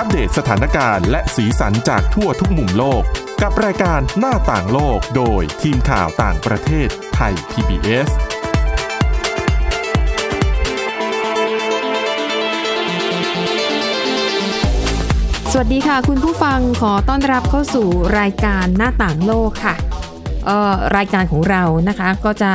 อัปเดตสถานการณ์และสีสันจากทั่วทุกมุมโลกกับรายการหน้าต่างโลกโดยทีมข่าวต่างประเทศไทย PBSสวัสดีค่ะคุณผู้ฟังขอต้อนรับเข้าสู่รายการหน้าต่างโลกค่ะรายการของเรานะคะก็จะ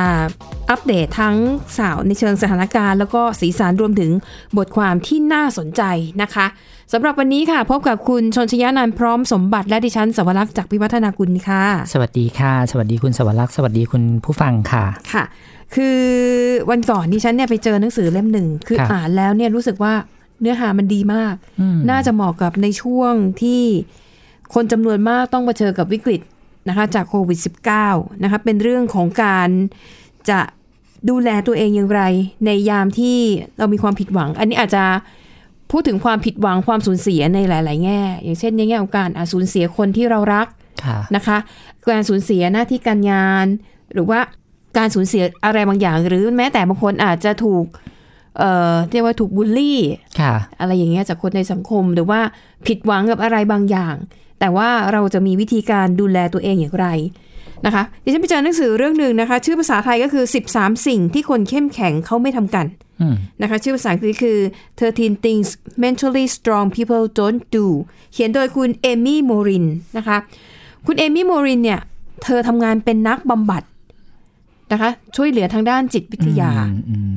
อัปเดตทั้งข่าวในเชิงสถานการณ์แล้วก็สีสันรวมถึงบทความที่น่าสนใจนะคะสำหรับวันนี้ค่ะพบกับคุณชนชยานันท์พร้อมสมบัติและดิฉันสวรักษ์จากพิวัฒนากุลค่ะสวัสดีค่ะสวัสดีคุณสวรักษ์สวัสดีคุณผู้ฟังค่ะค่ะคือวันก่อนดิฉันเนี่ยไปเจอหนังสือเล่มหนึ่งคืออ่านแล้วเนี่ยรู้สึกว่าเนื้อหามันดีมากน่าจะเหมาะกับในช่วงที่คนจำนวนมากต้องเผชิญกับวิกฤตนะคะจากโควิด -19 นะคะเป็นเรื่องของการจะดูแลตัวเองอย่างไรในยามที่เรามีความผิดหวังอันนี้อาจจะพูดถึงความผิดหวังความสูญเสียในหลายๆแง่อย่างเช่นในแง่ของการสูญเสียคนที่เรารักนะคะการสูญเสียหน้าที่การงานหรือว่าการสูญเสียอะไรบางอย่างหรือแม้แต่บางคนอาจจะถูกเรียกว่าถูกบูลลี่อะไรอย่างเงี้ยจากคนในสังคมหรือว่าผิดหวังกับอะไรบางอย่างแต่ว่าเราจะมีวิธีการดูแลตัวเองอย่างไรนะคะดิฉันไปเจอหนังสือเรื่องนึงนะคะชื่อภาษาไทยก็คือ13สิ่งที่คนเข้มแข็งเขาไม่ทำกันนะคะชื่อภาษาอังกฤษคือ13 Things Mentally Strong People Don't Do เขียนโดยคุณเอมี่โมรินนะคะคุณเอมี่โมรินเนี่ยเธอทำงานเป็นนักบำบัดนะคะช่วยเหลือทางด้านจิตวิทยา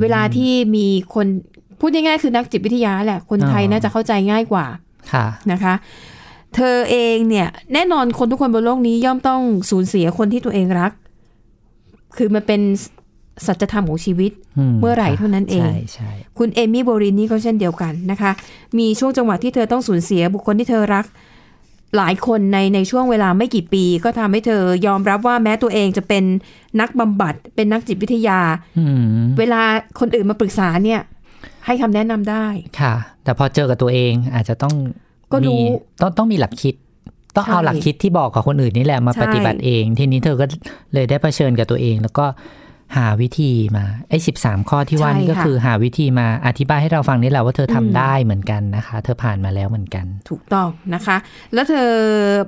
เวลาที่มีคนพูดง่ายๆคือนักจิตวิทยาแหละคนไทยน่าจะเข้าใจง่ายกว่านะคะเธอเองเนี่ยแน่นอนคนทุกคนบนโลกนี้ย่อมต้องสูญเสียคนที่ตัวเองรักคือมันเป็นสัจธรรมของชีวิตเมื่อไหร่เท่านั้นเองคุณเอมี่โบรินนี่ก็เช่นเดียวกันนะคะมีช่วงจังหวะที่เธอต้องสูญเสียบุคคลที่เธอรักหลายคนในช่วงเวลาไม่กี่ปีก็ทำให้เธอยอมรับว่าแม้ตัวเองจะเป็นนักบำบัดเป็นนักจิตวิทยาเวลาคนอื่นมาปรึกษาเนี่ยให้คำแนะนำได้ค่ะแต่พอเจอกับตัวเองอาจจะต้องมีหลักคิดต้องเอาหลักคิดที่บอกกับคนอื่นนี่แหละมาปฏิบัติเองทีนี้เธอก็เลยได้เผชิญกับตัวเองแล้วก็หาวิธีมาไอ้13ข้อที่ว่านี่ก็คือหาวิธีมาอธิบายให้เราฟังนี่แหละว่าเธอทำได้เหมือนกันนะคะเธอผ่านมาแล้วเหมือนกันถูกต้องนะคะแล้วเธอ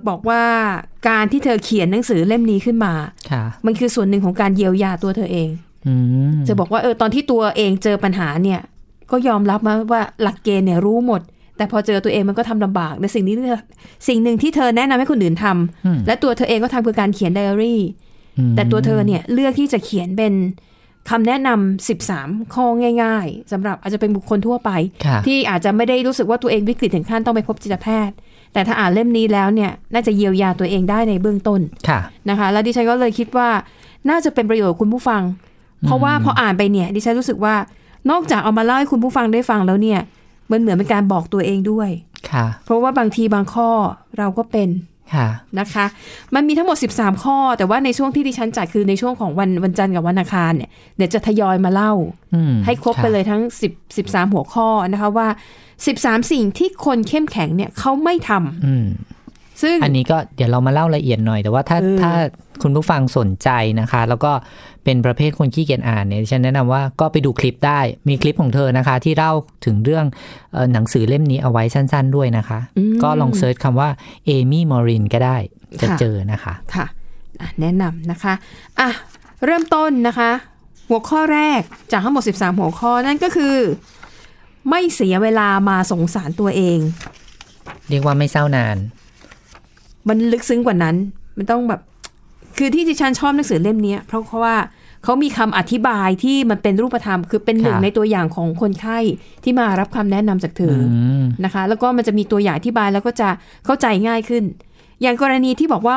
บอกว่าการที่เธอเขียนหนังสือเล่มนี้ขึ้นมามันคือส่วนหนึ่งของการเยียวยาตัวเธอเองจะบอกว่าตอนที่ตัวเองเจอปัญหาเนี่ยก็ยอมรับมาว่าหลักเกณฑ์เนี่ยรู้หมดแต่พอเจอตัวเองมันก็ทำลำบากในสิ่งหนึ่งที่เธอแนะนำให้คนอื่นทำและตัวเธอเองก็ทำคือการเขียนไดอารี่แต่ตัวเธอเนี่ยเลือกที่จะเขียนเป็นคำแนะนำ13ข้อง่ายๆสำหรับอาจจะเป็นบุคคลทั่วไปที่อาจจะไม่ได้รู้สึกว่าตัวเองวิกฤตถึงขั้นต้องไปพบจิตแพทย์แต่ถ้าอ่านเล่มนี้แล้วเนี่ยน่าจะเยียวยาตัวเองได้ในเบื้องต้นนะคะแล้วดิฉันก็เลยคิดว่าน่าจะเป็นประโยชน์คุณผู้ฟังเพราะว่าพออ่านไปเนี่ยดิฉันรู้สึกว่านอกจากเอามาเล่าให้คุณผู้ฟังได้ฟังแล้วเนี่ยมันเหมือนเป็นการบอกตัวเองด้วยเพราะว่าบางทีบางข้อเราก็เป็นนะคะมันมีทั้งหมด13ข้อแต่ว่าในช่วงที่ดิฉันจัดคือในช่วงของวันจันทร์กับวันอังคารเนี่ยเดี๋ยวจะทยอยมาเล่าให้ครบไปเลยทั้ง13หัวข้อนะคะว่า13สิ่งที่คนเข้มแข็งเนี่ยเขาไม่ทำซึ่งอันนี้ก็เดี๋ยวเรามาเล่าละเอียดหน่อยแต่ว่าถ้าคุณผู้ฟังสนใจนะคะแล้วก็เป็นประเภทคนขี้เกียจอ่านเนี่ยฉันแนะนำว่าก็ไปดูคลิปได้มีคลิปของเธอนะคะที่เล่าถึงเรื่องหนังสือเล่มนี้เอาไว้สั้นๆด้วยนะคะก็ลองเซิร์ชคำว่าเอมี่มอรินก็ได้จะเจอนะคะค่ะแนะนำนะคะอ่ะเริ่มต้นนะคะหัวข้อแรกจากทั้งหมด13หัวข้อนั่นก็คือไม่เสียเวลามาสงสารตัวเองเรียกว่าไม่เศร้านานมันลึกซึ้งกว่านั้นมันต้องแบบคือที่ดิฉันชอบหนังสือเล่มนี้เพราะว่าเขามีคำอธิบายที่มันเป็นรูปธรรมคือเป็นหนึ่งในตัวอย่างของคนไข้ที่มารับคำแนะนำจากเธอนะคะแล้วก็มันจะมีตัวอย่างอธิบายแล้วก็จะเข้าใจง่ายขึ้นอย่างกรณีที่บอกว่า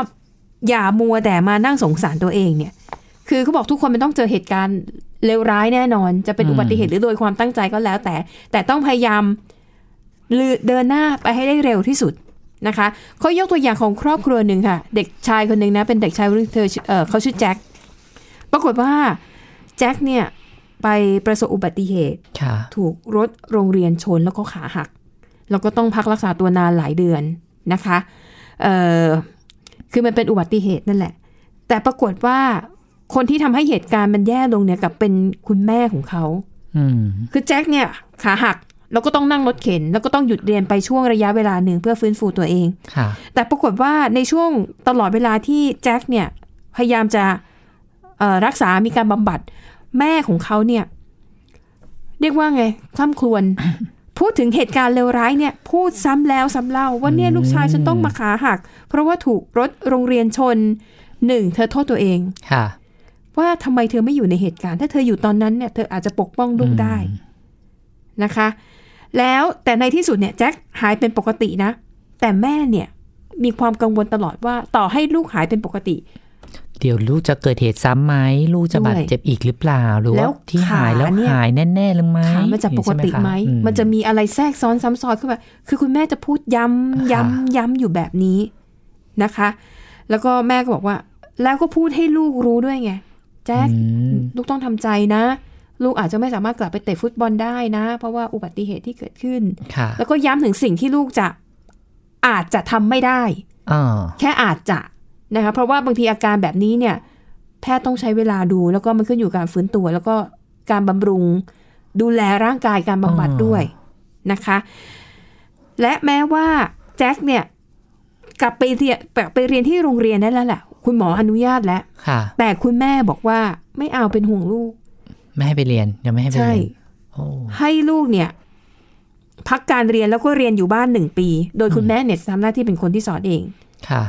อย่ามัวแต่มานั่งสงสารตัวเองเนี่ยคือเขาบอกทุกคนมันต้องเจอเหตุการณ์เลวร้ายแน่นอนจะเป็นอุบัติเหตุหรือโดยความตั้งใจก็แล้วแต่ต้องพยายามเดินหน้าไปให้ได้เร็วที่สุดนะคะเขายกตัวอย่างของครอบครัวหนึ่งค่ะเด็กชายคนหนึ่งนะเป็นเด็กชายเขาชื่อแจ็คปรากฏว่าแจ็คเนี่ยไปประสบอุบัติเหตุถูกรถโรงเรียนชนแล้วก็ขาหักแล้วก็ต้องพักรักษาตัวนานหลายเดือนนะคะคือมันเป็นอุบัติเหตุนั่นแหละแต่ปรากฏว่าคนที่ทำให้เหตุการณ์มันแย่ลงเนี่ยกับเป็นคุณแม่ของเขาคือแจ็คเนี่ยขาหัก แล้วก็ต้องนั่งรถเข็นแล้วก็ต้องหยุดเรียนไปช่วงระยะเวลาหนึ่งเพื่อฟื้นฟูตัวเองแต่ปรากฏว่าในช่วงตลอดเวลาที่แจ็คเนี่ยพยายามจะรักษามีการบำบัดแม่ของเขาเนี่ยเรียกว่าไงคร่ำครวญ พูดถึงเหตุการณ์เลวร้ายเนี่ยพูดซ้ำแล้วซ้ำเล่าว่าเนี่ยลูกชายฉันต้องมาขาหักเพราะว่าถูกรถโรงเรียนชนหนึ่งเธอโทษตัวเองว่าทำไมเธอไม่อยู่ในเหตุการณ์ถ้าเธออยู่ตอนนั้นเนี่ยเธออาจจะปกป้องลูกได้นะคะแล้วแต่ในที่สุดเนี่ยแจ็คหายเป็นปกตินะแต่แม่เนี่ยมีความกังวลตลอดว่าต่อให้ลูกหายเป็นปกติเดี๋ยวลูกจะเกิดเหตุซ้ำไหมลูกจะบาดเจ็บอีกหรือเปล่าหรือว่าที่หายแล้วหายแน่ๆหรือไม่มันจะปกติไหมมันจะมีอะไรแทรกซ้อนซ้ำซ้อนขึ้นมาคือคุณแม่จะพูดย้ำอยู่แบบนี้นะคะแล้วก็แม่ก็บอกว่าแล้วก็พูดให้ลูกรู้ด้วยไงแจ็คลูกต้องทำใจนะลูกอาจจะไม่สามารถกลับไปเตะฟุตบอลได้นะเพราะว่าอุบัติเหตุที่เกิดขึ้นแล้วก็ย้ำถึงสิ่งที่ลูกจะอาจจะทำไม่ได้แค่อาจจะนะคะเพราะว่าบางทีอาการแบบนี้เนี่ยแพทย์ต้องใช้เวลาดูแล้วก็มันขึ้นอยู่กับการฟื้นตัวแล้วก็การบำรุงดูแลร่างกายการบำบัดด้วยนะคะและแม้ว่าแจ็คเนี่ยกลับไปเรียนที่โรงเรียนได้แล้วแหละคุณหมออนุญาตแล้วแต่คุณแม่บอกว่าไม่เอาเป็นห่วงลูกไม่ให้ไปเรียนยังไม่ให้ไปเรียนให้ลูกเนี่ยพักการเรียนแล้วก็เรียนอยู่บ้าน1ปีโดยคุณแม่เนี่ยทำหน้าที่เป็นคนที่สอนเอง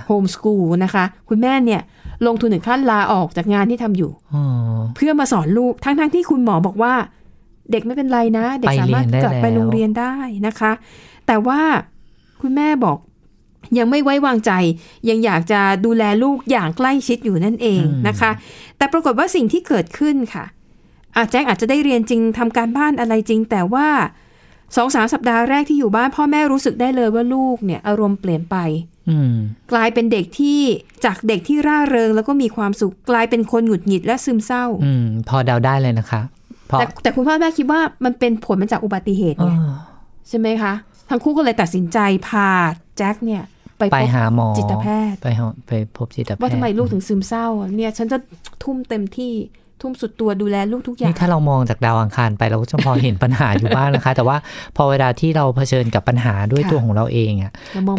โฮมสกูลนะคะคุณแม่เนี่ยลงทุนถึงขั้นลาออกจากงานที่ทำอยู่เพื่อมาสอนลูกทั้งที่คุณหมอบอกว่าเด็กไม่เป็นไรนะเด็กสามารถกลับไปโรงเรียนได้นะคะแต่ว่าคุณแม่บอกยังไม่ไว้วางใจยังอยากจะดูแลลูกอย่างใกล้ชิดอยู่นั่นเองนะคะแต่ปรากฏว่าสิ่งที่เกิดขึ้นค่ะแจ็คอาจจะได้เรียนจริงทำการบ้านอะไรจริงแต่ว่า 2-3 สัปดาห์แรกที่อยู่บ้านพ่อแม่รู้สึกได้เลยว่าลูกเนี่ยอารมณ์เปลี่ยนไปกลายเป็นเด็กที่จากเด็กที่ร่าเริงแล้วก็มีความสุขกลายเป็นคนหงุดหงิดและซึมเศร้าพอเดาได้เลยนะคะแต่คุณพ่อแม่คิดว่ามันเป็นผลมาจากอุบัติเหตุไงใช่ไหมคะทั้งคู่ก็เลยตัดสินใจพาแจ็คเนี่ยไปหาหมอจิตแพทย์ไปพบจิตแพทย์ว่าทำไมลูกถึงซึมเศร้าเนี่ยฉันจะทุ่มเต็มที่ทุ่มสุดตัวดูแลลูกทุกอย่างนี่ถ้าเรามองจากดาวอังคารไปเราก็จะพอเห็นปัญหาอยู่บ้างนะคะแต่ว่าพอเวลาที่เราเผชิญกับปัญหาด้วยตัวของเราเองอ่ะ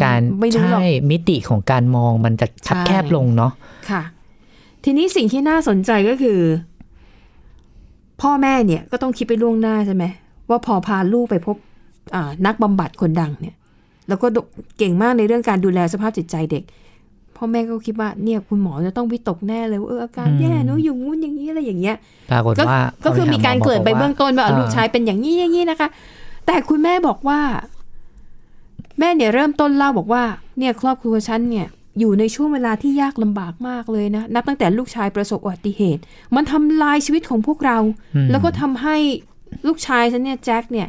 การใช่มิติของการมองมันจะชับแคบลงเนาะค่ะทีนี้สิ่งที่น่าสนใจก็คือพ่อแม่เนี่ยก็ต้องคิดไปล่วงหน้าใช่ไหมว่าพอพาลูกไปพบนักบำบัดคนดังเนี่ยแล้วก็เก่งมากในเรื่องการดูแลสภาพจิตใจเด็กพ่อแม่ก็คิดว่าเนี่ยคุณหมอจะต้องวิตกแน่เลยว่าอาการแย่เนอะอยู่งุ่นอย่างนี้อะไรอย่างเงี้ยก็คือมีการเกิดไปเบื้องต้นว่าลูกชายเป็นอย่างนี้อย่างนี้นะคะแต่คุณแม่บอกว่าแม่เนี่ยเริ่มต้นเล่าบอกว่าเนี่ยครอบครัวฉันเนี่ยอยู่ในช่วงเวลาที่ยากลำบากมากเลยนะนับตั้งแต่ลูกชายประสบอุบัติเหตุมันทำลายชีวิตของพวกเราแล้วก็ทำให้ลูกชายฉันเนี่ยแจ็คเนี่ย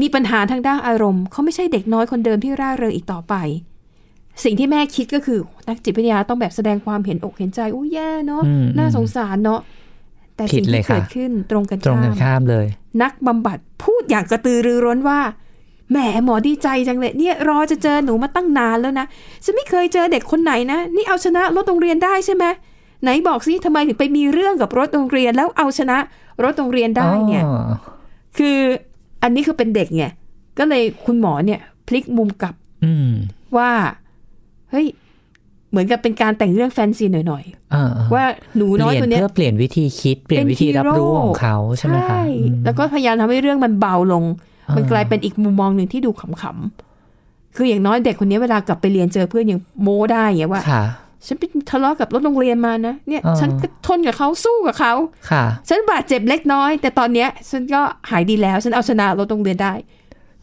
มีปัญหาทางด้านอารมณ์เขาไม่ใช่เด็กน้อยคนเดิมที่ร่าเริงอีกต่อไปสิ่งที่แม่คิดก็คือนักจิตวิทยาต้องแบบแสดงความเห็นอกเห็นใจอู้แย่เนาะน่าสงสารเนาะแต่สิ่งที่เกิดขึ้นตรงกันข้ามเลยนักบำบัดพูดอย่างกระตือรือร้นว่าแหมหมอดีใจจังเลยเนี่ยรอจะเจอหนูมาตั้งนานแล้วนะฉันไม่เคยเจอเด็กคนไหนนะนี่เอาชนะรถโรงเรียนได้ใช่ไหมไหนบอกสิทำไมถึงไปมีเรื่องกับรถโรงเรียนแล้วเอาชนะรถโรงเรียนได้เนี่ยคืออันนี้คือเป็นเด็กไงก็เลยคุณหมอเนี่ยพลิกมุมกลับว่าเฮ้ยเหมือนกับเป็นการแต่งเรื่องแฟนซีหน่อยๆว่าหนูน้อยคนนี้เพื่อเปลี่ยนวิธีคิดเปลี่ยนวิธีรับรู้ของเขาใช่ไหมคะแล้วก็พยายามทำให้เรื่องมันเบาลงมันกลายเป็นอีกมุมมองหนึ่งที่ดูขำๆคืออย่างน้อยเด็กคนนี้เวลากลับไปเรียนเจอเพื่อนยังโม้ได้อย่างว่าฉันไปทะเลาะกับรถโรงเรียนมานะเนี่ยฉันก็ทนกับเขาสู้กับเขาฉันบาดเจ็บเล็กน้อยแต่ตอนเนี้ยฉันก็หายดีแล้วฉันเอาชนะรถโรงเรียนได้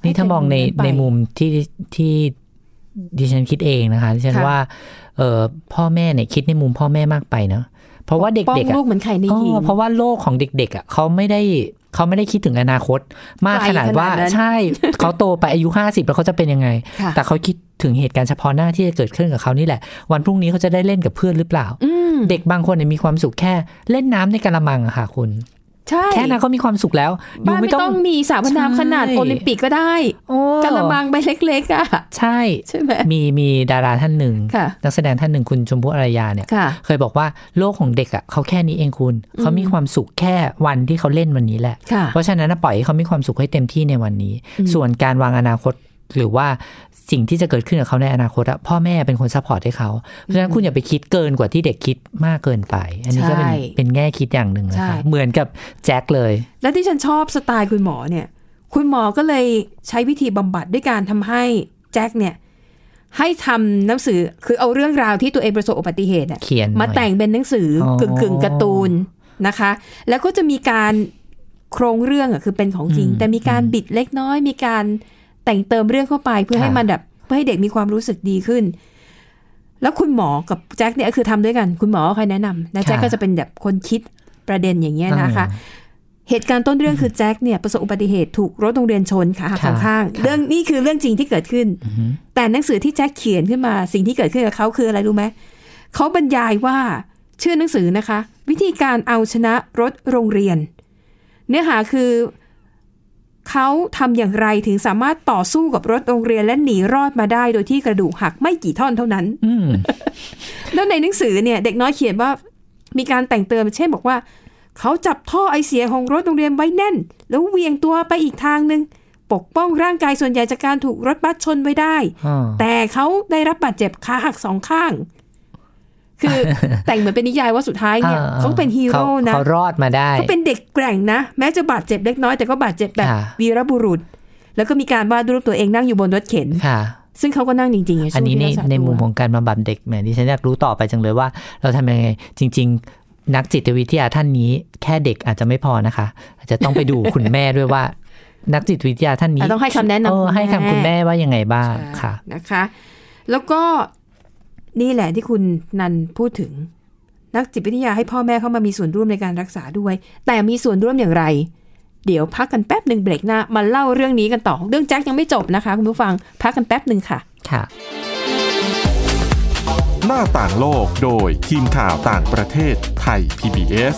นี่ถ้ามองในมุมที่ดิฉันคิดเองนะคะดิฉันว่าพ่อแม่เนี่ยคิดในมุมพ่อแม่มากไปเนาะเพราะว่าเด็กๆลูกเหมือนไข่ในหินเพราะว่าโลกของเด็กๆอ่ะเขาไม่ได้คิดถึงอนาคตมากขนาดว่าใช่เขาโตไปอายุ50แล้วเขาจะเป็นยังไงแต่เขาคิดถึงเหตุการณ์เฉพาะหน้าที่จะเกิดขึ้นกับเขานี่แหละวันพรุ่งนี้เขาจะได้เล่นกับเพื่อนหรือเปล่าเด็กบางคนเนี่ยมีความสุขแค่เล่นน้ำในกะละมังอะค่ะคุณ แค่นั้นก็มีความสุขแล้วบ้านไม่ต้องมีสระว่ายน้ำขนาดโอลิมปิกก็ได้กระมังใบเล็กๆอ่ะใช่ใช่ไหมมีดาราท่านหนึ่งนักแสดงท่านหนึ่งคุณชมพู่อารยาเนี่ยเคยบอกว่าโลกของเด็กอ่ะเขาแค่นี้เองคุณเขามีความสุขแค่วันที่เขาเล่นวันนี้แหละเพราะฉะนั้นปล่อยให้เขามีความสุขให้เต็มที่ในวันนี้ส่วนการวางอนาคตหรือว่าสิ่งที่จะเกิดขึ้นกับเขาในอนาคตพ่อแม่เป็นคนซัพพอร์ตให้เขาเพราะฉะนั้นคุณอย่าไปคิดเกินกว่าที่เด็กคิดมากเกินไปอันนี้ก็เป็นแง่คิดอย่างหนึ่งนะคะเหมือนกับแจ็คเลยและที่ฉันชอบสไตล์คุณหมอเนี่ยคุณหมอก็เลยใช้วิธีบำบัดด้วยการทำให้แจ็คเนี่ยให้ทำหนังสือคือเอาเรื่องราวที่ตัวเองประสบอุบัติเหตุมาแต่งเป็นหนังสือกึ่งการ์ตูนนะคะแล้วก็จะมีการโครงเรื่องคือเป็นของจริงแต่มีการบิดเล็กน้อยมีการแต่งเติมเรื่องเข้าไปเพื่อให้มันแบบเพื่อให้เด็กมีความรู้สึกดีขึ้นแล้วคุณหมอกับแจ็คเนี่ยคือทำด้วยกันคุณหมอใครแนะนำนะแจ็คก็จะเป็นแบบคนคิดประเด็นอย่างเงี้ยนะคะเหตุการณ์ต้นเรื่องคือแจ็คเนี่ยประสบอุบัติเหตุถูกรถโรงเรียนชนขาหักสองข้างเรื่องนี่คือเรื่องจริงที่เกิดขึ้นแต่หนังสือที่แจ็คเขียนขึ้นมาสิ่งที่เกิดขึ้นกับเขาคืออะไรรู้ไหมเขาบรรยายว่าชื่อหนังสือนะคะวิธีการเอาชนะรถโรงเรียนเนื้อหาคือเขาทำอย่างไรถึงสามารถต่อสู้กับรถโรงเรียนและหนีรอดมาได้โดยที่กระดูกหักไม่กี่ท่อนเท่านั้น แล้วในหนังสือเนี่ยเด็กน้อยเขียนว่ามีการแต่งเติมเช่นบอกว่าเขาจับท่อไอเสียของรถโรงเรียนไว้แน่นแล้วเวียงตัวไปอีกทางนึงปกป้องร่างกายส่วนใหญ่จากการถูกรถบัสชนไว้ได้ แต่เขาได้รับบาดเจ็บขาหักสองข้างคือแต่งเหมือนเป็นนิยายว่าสุดท้ายเนี่ยเขาเป็นฮีโร่นะเขารอดมาได้เขาเป็นเด็กแกร่งนะแม้จะบาดเจ็บเล็กน้อยแต่ก็บาดเจ็บแบบวีรบุรุษแล้วก็มีการวาดรูปตัวเองนั่งอยู่บนรถเข็นซึ่งเขาก็นั่งจริงๆอันนี้ในมุมของการบำบัดเด็กแม่ดิฉันอยากรู้ต่อไปจังเลยว่าเราทำยังไงจริงๆนักจิตวิทยาท่านนี้แค่เด็กอาจจะไม่พอนะคะอาจจะต้องไปดูคุณแม่ด้วยว่านักจิตวิทยาท่านนี้ต้องให้คำแนะนำให้คำคุณแม่ว่ายังไงบ้างค่ะนะคะแล้วก็นี่แหละที่คุณนันพูดถึงนักจิตวิทยาให้พ่อแม่เข้ามามีส่วนร่วมในการรักษาด้วยแต่มีส่วนร่วมอย่างไรเดี๋ยวพักกันแป๊บหนึ่งเบรกหน้ามาเล่าเรื่องนี้กันต่อเรื่องแจ็คยังไม่จบนะคะคุณผู้ฟังพักกันแป๊บหนึ่งค่ะค่ะหน้าต่างโลกโดยทีมข่าวต่างประเทศไทย PBS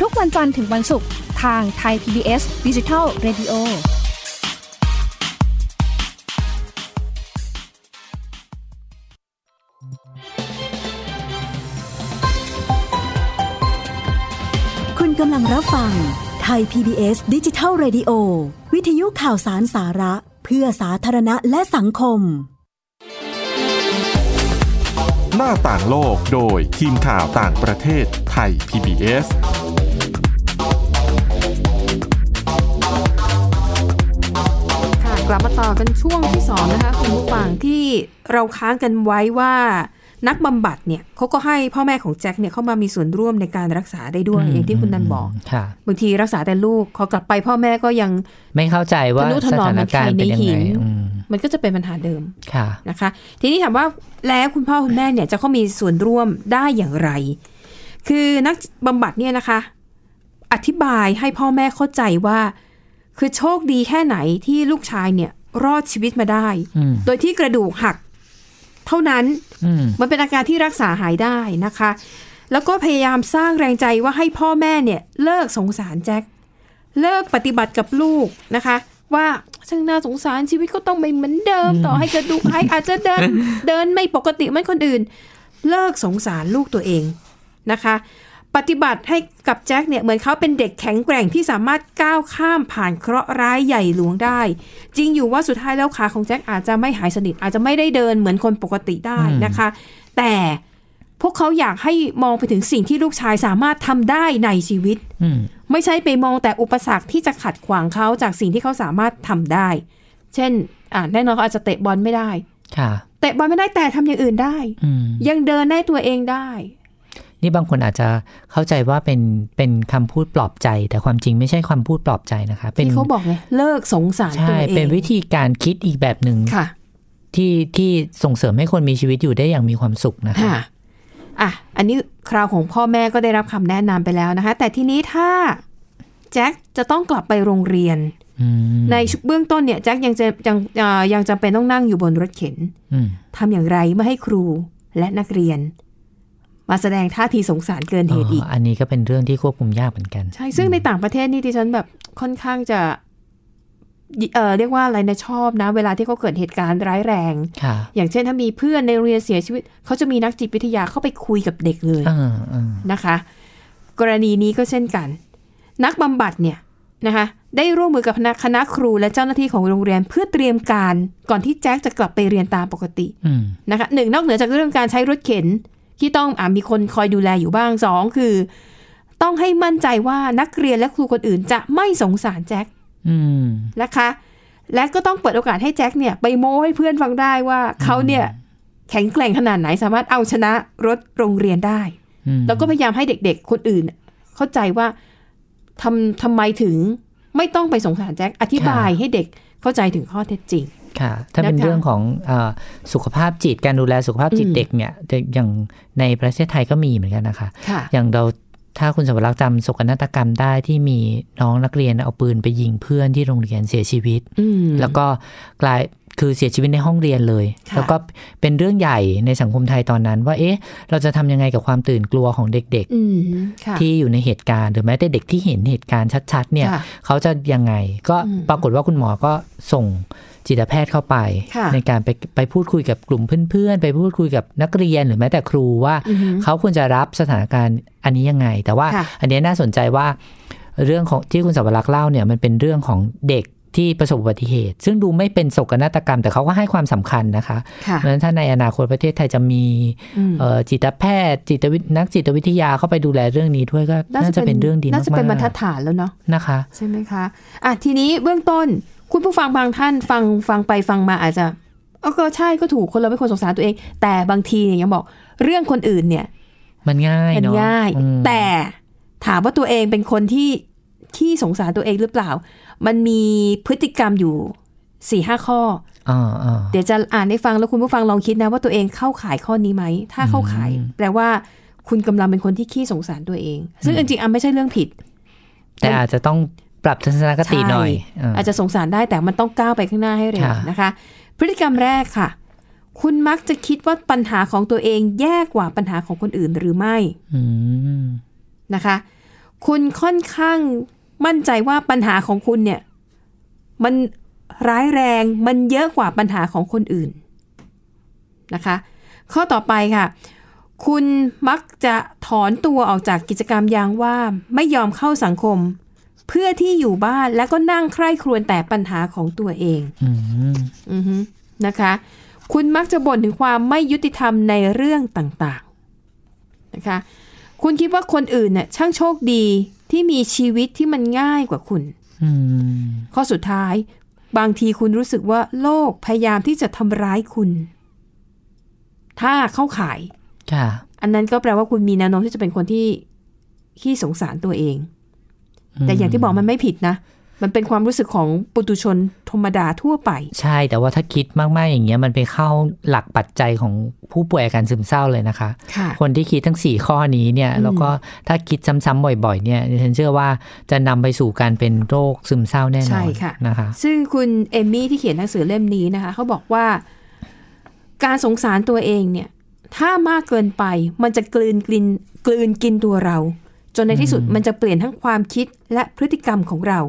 ทุกวันจันทร์ถึงวันศุกร์ทางไทย PBS Digital Radio คุณกำลังรับฟังไทย PBS Digital Radio วิทยุข่าวสารสาระเพื่อสาธารณะและสังคมหน้าต่างโลกโดยทีมข่าวต่างประเทศไทย PBSกลับมาต่อกันช่วงที่2นะคะคุณผู้ฟังที่เราค้างกันไว้ว่า นักบำบัดเนี่ยเขาก็ให้พ่อแม่ของแจ็คเนี่ยเข้ามามีส่วนร่วมในการรักษาได้ด้วยอย่างที่คุณนันบอกบางทีรักษาแต่ลูกเขากลับไปพ่อแม่ก็ยังไม่เข้าใจว่าสถานการณ์เป็นยังไงมันก็จะเป็นปัญหาเดิมนะคะทีนี้ถามว่าแล้วคุณพ่อคุณแม่เนี่ยจะเข้ามีส่วนร่วมได้อย่างไรคือนักบำบัดเนี่ยนะคะอธิบายให้พ่อแม่เข้าใจว่าคือโชคดีแค่ไหนที่ลูกชายเนี่ยรอดชีวิตมาได้โดยที่กระดูกหักเท่านั้น มันเป็นอาการที่รักษาหายได้นะคะแล้วก็พยายามสร้างแรงใจว่าให้พ่อแม่เนี่ยเลิกสงสารแจ็คเลิกปฏิบัติกับลูกนะคะว่าช่างน่าสงสารชีวิตก็ต้องไม่เหมือนเดิมต่อให้กระดูกหายอาจจะเดินไม่ปกติเหมือนคนอื่นเลิกสงสารลูกตัวเองนะคะปฏิบัติให้กับแจ็คเนี่ยเหมือนเขาเป็นเด็กแข็งแกร่งที่สามารถก้าวข้ามผ่านเคราะห์ร้ายใหญ่หลวงได้จริงอยู่ว่าสุดท้ายแล้วขาของแจ็คอาจจะไม่หายสนิทอาจจะไม่ได้เดินเหมือนคนปกติได้นะคะแต่พวกเขาอยากให้มองไปถึงสิ่งที่ลูกชายสามารถทำได้ในชีวิตไม่ใช่ไปมองแต่อุปสรรคที่จะขัดขวางเขาจากสิ่งที่เขาสามารถทำได้เช่นแน่นอนเขาอาจจะเตะบอลไม่ได้เตะบอลไม่ได้แต่ทำอย่างอื่นได้ยังเดินได้ตัวเองได้นี่บางคนอาจจะเข้าใจว่าเป็นคำพูดปลอบใจแต่ความจริงไม่ใช่คำพูดปลอบใจนะคะเป็นที่เขาบอกไงเลิกสงสารตัวเองเป็นวิธีการคิดอีกแบบหนึ่งที่ส่งเสริมให้คนมีชีวิตอยู่ได้อย่างมีความสุขนะคะอันนี้คราวของพ่อแม่ก็ได้รับคำแนะนำไปแล้วนะคะแต่ทีนี้ถ้าแจ็คจะต้องกลับไปโรงเรียนในเบื้องต้นเนี่ยแจ็คยังจำเป็นต้องนั่งอยู่บนรถเข็นทำอย่างไรไม่ให้ครูและนักเรียนมาแสดงท่าทีสงสารเกินเหตุอีกอันนี้ก็เป็นเรื่องที่ควบคุมยากเหมือนกันใช่ซึ่งในต่างประเทศนี่ดิฉันแบบค่อนข้างจะเรียกว่าอะไรนะชอบนะเวลาที่เขาเกิดเหตุการณ์ร้ายแรงอย่างเช่นถ้ามีเพื่อนในโรงเรียนเสียชีวิตเขาจะมีนักจิตวิทยาเข้าไปคุยกับเด็กเลยนะคะกรณีนี้ก็เช่นกันนักบำบัดเนี่ยนะคะได้ร่วมมือกับคณะครูและเจ้าหน้าที่ของโรงเรียนเพื่อเตรียมการก่อนที่แจ็คจะกลับไปเรียนตามปกตินะคะหนึ่งนอกเหนือจากเรื่องการใช้รถเข็นที่ต้องมีคนคอยดูแลอยู่บ้างสองคือต้องให้มั่นใจว่านักเรียนและครูคนอื่นจะไม่สงสารแจ็คนะคะและก็ต้องเปิดโอกาสให้แจ็คเนี่ยไปโม้ให้เพื่อนฟังได้ว่าเขาเนี่ยแข็งแกร่งขนาดไหนสามารถเอาชนะรถโรงเรียนได้แล้วก็พยายามให้เด็กๆคนอื่นเข้าใจว่าทำไมถึงไม่ต้องไปสงสารแจ็คอธิบายให้เด็กเข้าใจถึงข้อเท็จจริงค่ะถ้าเป็นเรื่องของสุขภาพจิตการดูแลสุขภาพจิตเด็กเนี่ยอย่างในประเทศไทยก็มีเหมือนกันนะคะอย่างเราถ้าคุณสมบัติจำโศกนาฏกรรมได้ที่มีน้องนักเรียนเอาปืนไปยิงเพื่อนที่โรงเรียนเสียชีวิตแล้วก็กลายคือเสียชีวิตในห้องเรียนเลยแล้วก็เป็นเรื่องใหญ่ในสังคมไทยตอนนั้นว่าเอ๊ะเราจะทำยังไงกับความตื่นกลัวของเด็กๆที่อยู่ในเหตุการณ์หรือแม้แต่เด็กที่เห็นเหตุการณ์ชัดๆเนี่ยเขาจะยังไงก็ปรากฏว่าคุณหมอก็ส่งจิตแพทย์เข้าไปในการไปพูดคุยกับกลุ่มเพื่อนๆไปพูดคุยกับนักเรียนหรือแม้แต่ครูว่าเขาควรจะรับสถานการณ์อันนี้ยังไงแต่ว่าอันนี้น่าสนใจว่าเรื่องของที่คุณสาวรักษ์เล่าเนี่ยมันเป็นเรื่องของเด็กที่ประสบอุบัติเหตุซึ่งดูไม่เป็นโศกนาฏกรรมแต่เขาก็ให้ความสำคัญนะคะเพราะฉะนั้นถ้าในอนาคตประเทศไทยจะมีจิตแพทย์นักจิตวิทยาเข้าไปดูแลเรื่องนี้ด้วยก็น่าจะเป็นเรื่องดีมากน่าจะเป็นบรรทัดฐานแล้วเนาะนะคะใช่ไหมคะทีนี้เบื้องต้นคุณผู้ฟังบางท่านฟังไปฟังมาอาจจะก็ใช่ก็ถูกคนเราไม่ควรสงสารตัวเองแต่บางทีเนี่ยยังบอกเรื่องคนอื่นเนี่ยมันง่ายเนาะแต่ถามว่าตัวเองเป็นคนที่ขี้สงสารตัวเองหรือเปล่ามันมีพฤติกรรมอยู่ 4-5 ข้อเดี๋ยวจะอ่านให้ฟังแล้วคุณผู้ฟังลองคิดนะว่าตัวเองเข้าข่ายข้อนี้ไหมถ้าเข้าข่ายแปลว่าคุณกำลังเป็นคนที่ขี้สงสารตัวเองซึ่งจริงๆไม่ใช่เรื่องผิดแต่อาจจะต้องปรับทัศนคติหน่อยอาจจะสงสารได้แต่มันต้องก้าวไปข้างหน้าให้เร็วนะคะพฤติกรรมแรกค่ะคุณมักจะคิดว่าปัญหาของตัวเองแย่กว่าปัญหาของคนอื่นหรือไม่นะคะคุณค่อนข้างมั่นใจว่าปัญหาของคุณเนี่ยมันร้ายแรงมันเยอะกว่าปัญหาของคนอื่นนะคะข้อต่อไปค่ะคุณมักจะถอนตัวออกจากกิจกรรมอย่างว่าไม่ยอมเข้าสังคมเพื่อที่อยู่บ้านแล้วก็นั่งใคร่ครวญแต่ปัญหาของตัวเองนะคะคุณมักจะบ่นถึงความไม่ยุติธรรมในเรื่องต่างๆนะคะคุณคิดว่าคนอื่นเนี่ยช่างโชคดีที่มีชีวิตที่มันง่ายกว่าคุณข้อสุดท้ายบางทีคุณรู้สึกว่าโลกพยายามที่จะทำร้ายคุณถ้าเข้าข่าย อันนั้นก็แปลว่าคุณมีแนวโน้มที่จะเป็นคนที่ขี้สงสารตัวเองแต่อย่างที่บอกมันไม่ผิดนะมันเป็นความรู้สึกของปุถุชนธรรมดาทั่วไปใช่แต่ว่าถ้าคิดมากๆอย่างเงี้ยมันไปเข้าหลักปัจจัยของผู้ป่วยอาการซึมเศร้าเลยนะคะ คนที่คิดทั้ง4ข้อนี้เนี่ยแล้วก็ถ้าคิดซ้ำๆบ่อยๆเนี่ยฉันเชื่อว่าจะนำไปสู่การเป็นโรคซึมเศร้าแน่นอนนะคะซึ่งคุณเอมมี่ที่เขียนหนังสือเล่มนี้นะคะเขาบอกว่าการสงสารตัวเองเนี่ยถ้ามากเกินไปมันจะกลืนกินตัวเราจนในที่สุดมันจะเปลี่ยนทั้งความคิดและพฤติกรรมของเรา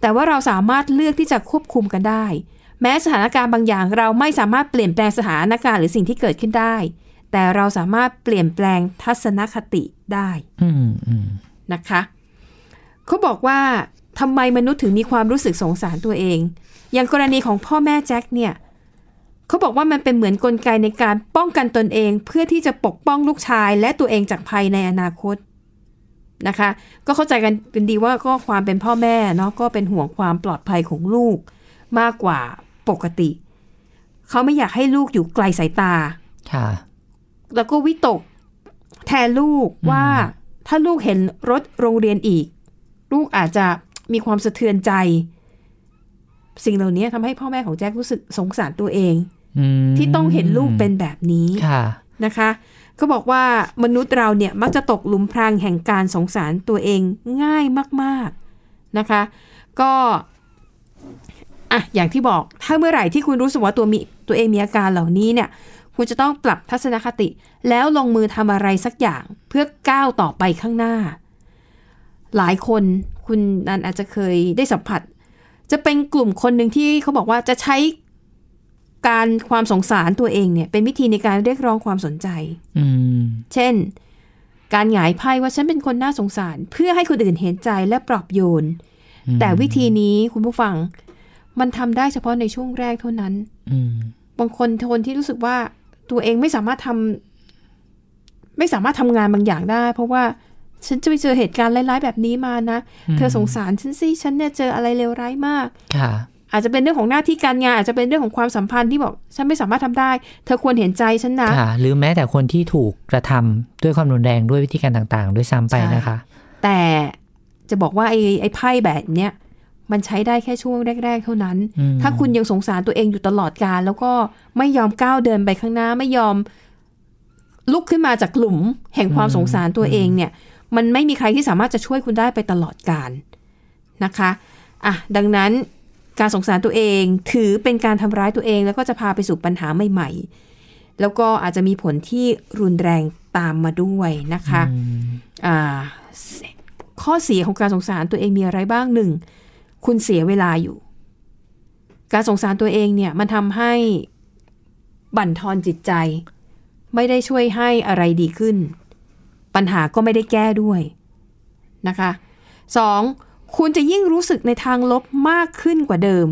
แต่ว่าเราสามารถเลือกที่จะควบคุมกันได้แม้สถานการณ์บางอย่างเราไม่สามารถเปลี่ยนแปลงสถานการณ์หรือสิ่งที่เกิดขึ้นได้แต่เราสามารถเปลี่ยนแปลงทัศนคติได้นะคะเขาบอกว่าทำไมมนุษย์ถึงมีความรู้สึกสงสารตัวเองอย่างกรณีของพ่อแม่แจ็คเนี่ยเขาบอกว่ามันเป็นเหมือนกลไกในการป้องกันตนเองเพื่อที่จะปกป้องลูกชายและตัวเองจากภัยในอนาคตนะคะก็เข้าใจกันเป็นดีว่าก็ความเป็นพ่อแม่เนาะก็เป็นห่วงความปลอดภัยของลูกมากกว่าปกติเขาไม่อยากให้ลูกอยู่ไกลสายตาค่ะแล้วก็วิตกแทนลูกว่าถ้าลูกเห็นรถโรงเรียนอีกลูกอาจจะมีความสะเทือนใจสิ่งเหล่านี้ทำให้พ่อแม่ของแจ็ครู้สึกสงสารตัวเองที่ต้องเห็นลูกเป็นแบบนี้ค่ะนะคะก็บอกว่ามนุษย์เราเนี่ยมักจะตกหลุมพรางแห่งการสงสารตัวเองง่ายมากๆนะคะก็อย่างที่บอกถ้าเมื่อไหร่ที่คุณรู้สึกว่าตัวเองมีอาการเหล่านี้เนี่ยคุณจะต้องปรับทัศนคติแล้วลงมือทำอะไรสักอย่างเพื่อก้าวต่อไปข้างหน้าหลายคนคุณนันอาจจะเคยได้สัมผัสจะเป็นกลุ่มคนหนึ่งที่เขาบอกว่าจะใช้การความสงสารตัวเองเนี่ยเป็นวิธีในการเรียกร้องความสนใจเช่นการหงายไพ่ว่าฉันเป็นคนน่าสงสารเพื่อให้คนอื่นเห็นใจและปลอบโยนแต่วิธีนี้คุณผู้ฟังมันทำได้เฉพาะในช่วงแรกเท่านั้นบางคนที่รู้สึกว่าตัวเองไม่สามารถทำงานบางอย่างได้เพราะว่าฉันจะไปเจอเหตุการณ์ร้ายๆแบบนี้มานะเธอสงสารฉันสิฉันเนี่ยเจออะไรเลวร้ายมากอาจจะเป็นเรื่องของหน้าที่การงานอาจจะเป็นเรื่องของความสัมพันธ์ที่บอกฉันไม่สามารถทำได้เธอควรเห็นใจฉันนะหรือแม้แต่คนที่ถูกกระทำด้วยความรุนแรงด้วยวิธีการต่างๆด้วยซ้ำไปนะคะแต่จะบอกว่าไอ้ไพ่แบบเนี้ยมันใช้ได้แค่ช่วงแรกๆเท่านั้นถ้าคุณยังสงสารตัวเองอยู่ตลอดกาลแล้วก็ไม่ยอมก้าวเดินไปข้างหน้าไม่ยอมลุกขึ้นมาจากหลุมแห่งความสงสารตัวเองเนี่ยมันไม่มีใครที่สามารถจะช่วยคุณได้ไปตลอดกาลนะคะดังนั้นการสงสารตัวเองถือเป็นการทำร้ายตัวเองแล้วก็จะพาไปสู่ปัญหาใหม่ๆแล้วก็อาจจะมีผลที่รุนแรงตามมาด้วยนะคะข้อเสียของการสงสารตัวเองมีอะไรบ้างหนึ่งคุณเสียเวลาอยู่การสงสารตัวเองเนี่ยมันทำให้บั่นทอนจิตใจไม่ได้ช่วยให้อะไรดีขึ้นปัญหาก็ไม่ได้แก้ด้วยนะคะสองคุณจะยิ่งรู้สึกในทางลบมากขึ้นกว่าเดิม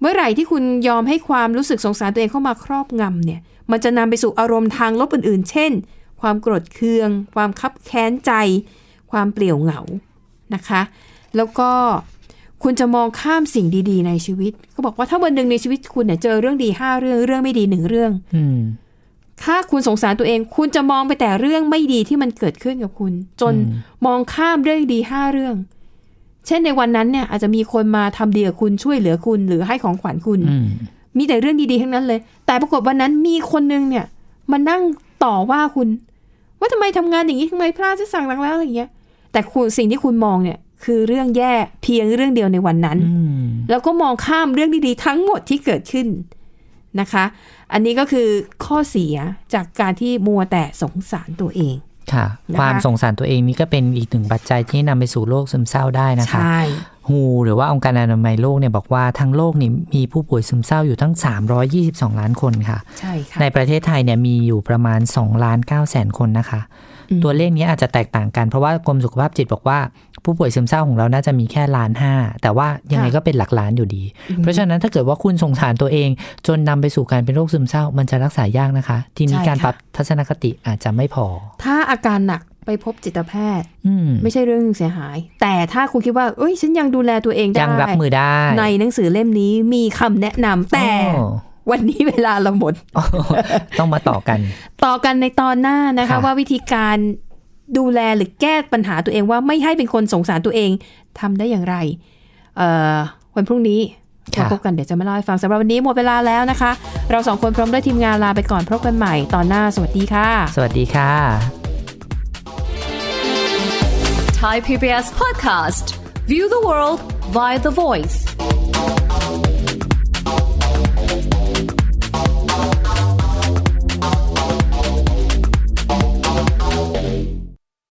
เมื่อไหร่ที่คุณยอมให้ความรู้สึกสงสารตัวเองเข้ามาครอบงำเนี่ยมันจะนำไปสู่อารมณ์ทางลบอื่นๆเช่นความโกรธเคืองความคับแค้นใจความเปลี่ยวเหงานะคะแล้วก็คุณจะมองข้ามสิ่งดีๆในชีวิตก็บอกว่าถ้าวันหนึ่งในชีวิตคุณเนี่ยเจอเรื่องดี5เรื่องเรื่องไม่ดี1เรื่องถ้าคุณสงสารตัวเองคุณจะมองไปแต่เรื่องไม่ดีที่มันเกิดขึ้นกับคุณจนมองข้ามเรื่องดี5เรื่องเช่นในวันนั้นเนี่ยอาจจะมีคนมาทำดีกับคุณช่วยเหลือคุณหรือให้ของขวัญคุณมีแต่เรื่องดีๆทั้งนั้นเลยแต่ปรากฏวันนั้นมีคนนึงเนี่ยมานั่งต่อว่าคุณว่าทำไมทำงานอย่างนี้ทำไมพลาดจะสั่งแล้วอะไรอย่างเงี้ยแต่คุณสิ่งที่คุณมองเนี่ยคือเรื่องแย่เพียงเรื่องเดียวในวันนั้นแล้วก็มองข้ามเรื่องดีๆทั้งหมดที่เกิดขึ้นนะคะอันนี้ก็คือข้อเสียจากการที่มัวแต่สงสารตัวเองค่ะความสงสารตัวเองนี่ก็เป็นอีกหนึ่งปัจจัยที่นำไปสู่โรคซึมเศร้าได้นะคะWHO หรือว่าองค์การอนามัยโลกเนี่ยบอกว่าทั้งโลกนี่มีผู้ป่วยซึมเศร้าอยู่ทั้ง322ล้านคนค่ะใช่ค่ะในประเทศไทยเนี่ยมีอยู่ประมาณ 2.9 แสนคนนะคะตัวเลขนี้อาจจะแตกต่างกันเพราะว่ากรมสุขภาพจิตบอกว่าผู้ป่วยซึมเศร้าของเราน่าจะมีแค่1.5 ล้านแต่ว่ายังไงก็เป็นหลักล้านอยู่ดีเพราะฉะนั้นถ้าเกิดว่าคุณสงสารตัวเองจนนำไปสู่การเป็นโรคซึมเศร้ามันจะรักษายากนะคะทีนี้การปรับทัศนคติอาจจะไม่พอถ้าอาการหนักไปพบจิตแพทย์ไม่ใช่เรื่องเสียหายแต่ถ้าคุณคิดว่าเอ้ยฉันยังดูแลตัวเองได้ยังรับมือได้ในหนังสือเล่มนี้มีคำแนะนำแต่ วันนี้เวลาเราหมด ต้องมาต่อกันในตอนหน้านะคะว่าวิธีการดูแลหรือแก้ปัญหาตัวเองว่าไม่ให้เป็นคนสงสารตัวเองทำได้อย่างไรวันพรุ่งนี้มาพบกันเดี๋ยวจะมาเล่าให้ฟังสำหรับวันนี้หมดเวลาแล้วนะคะเราสองคนพร้อมด้วยทีมงานลาไปก่อนพบกันใหม่ตอนหน้าสวัสดีค่ะสวัสดีค่ะ Thai PBS Podcast View the world via the voice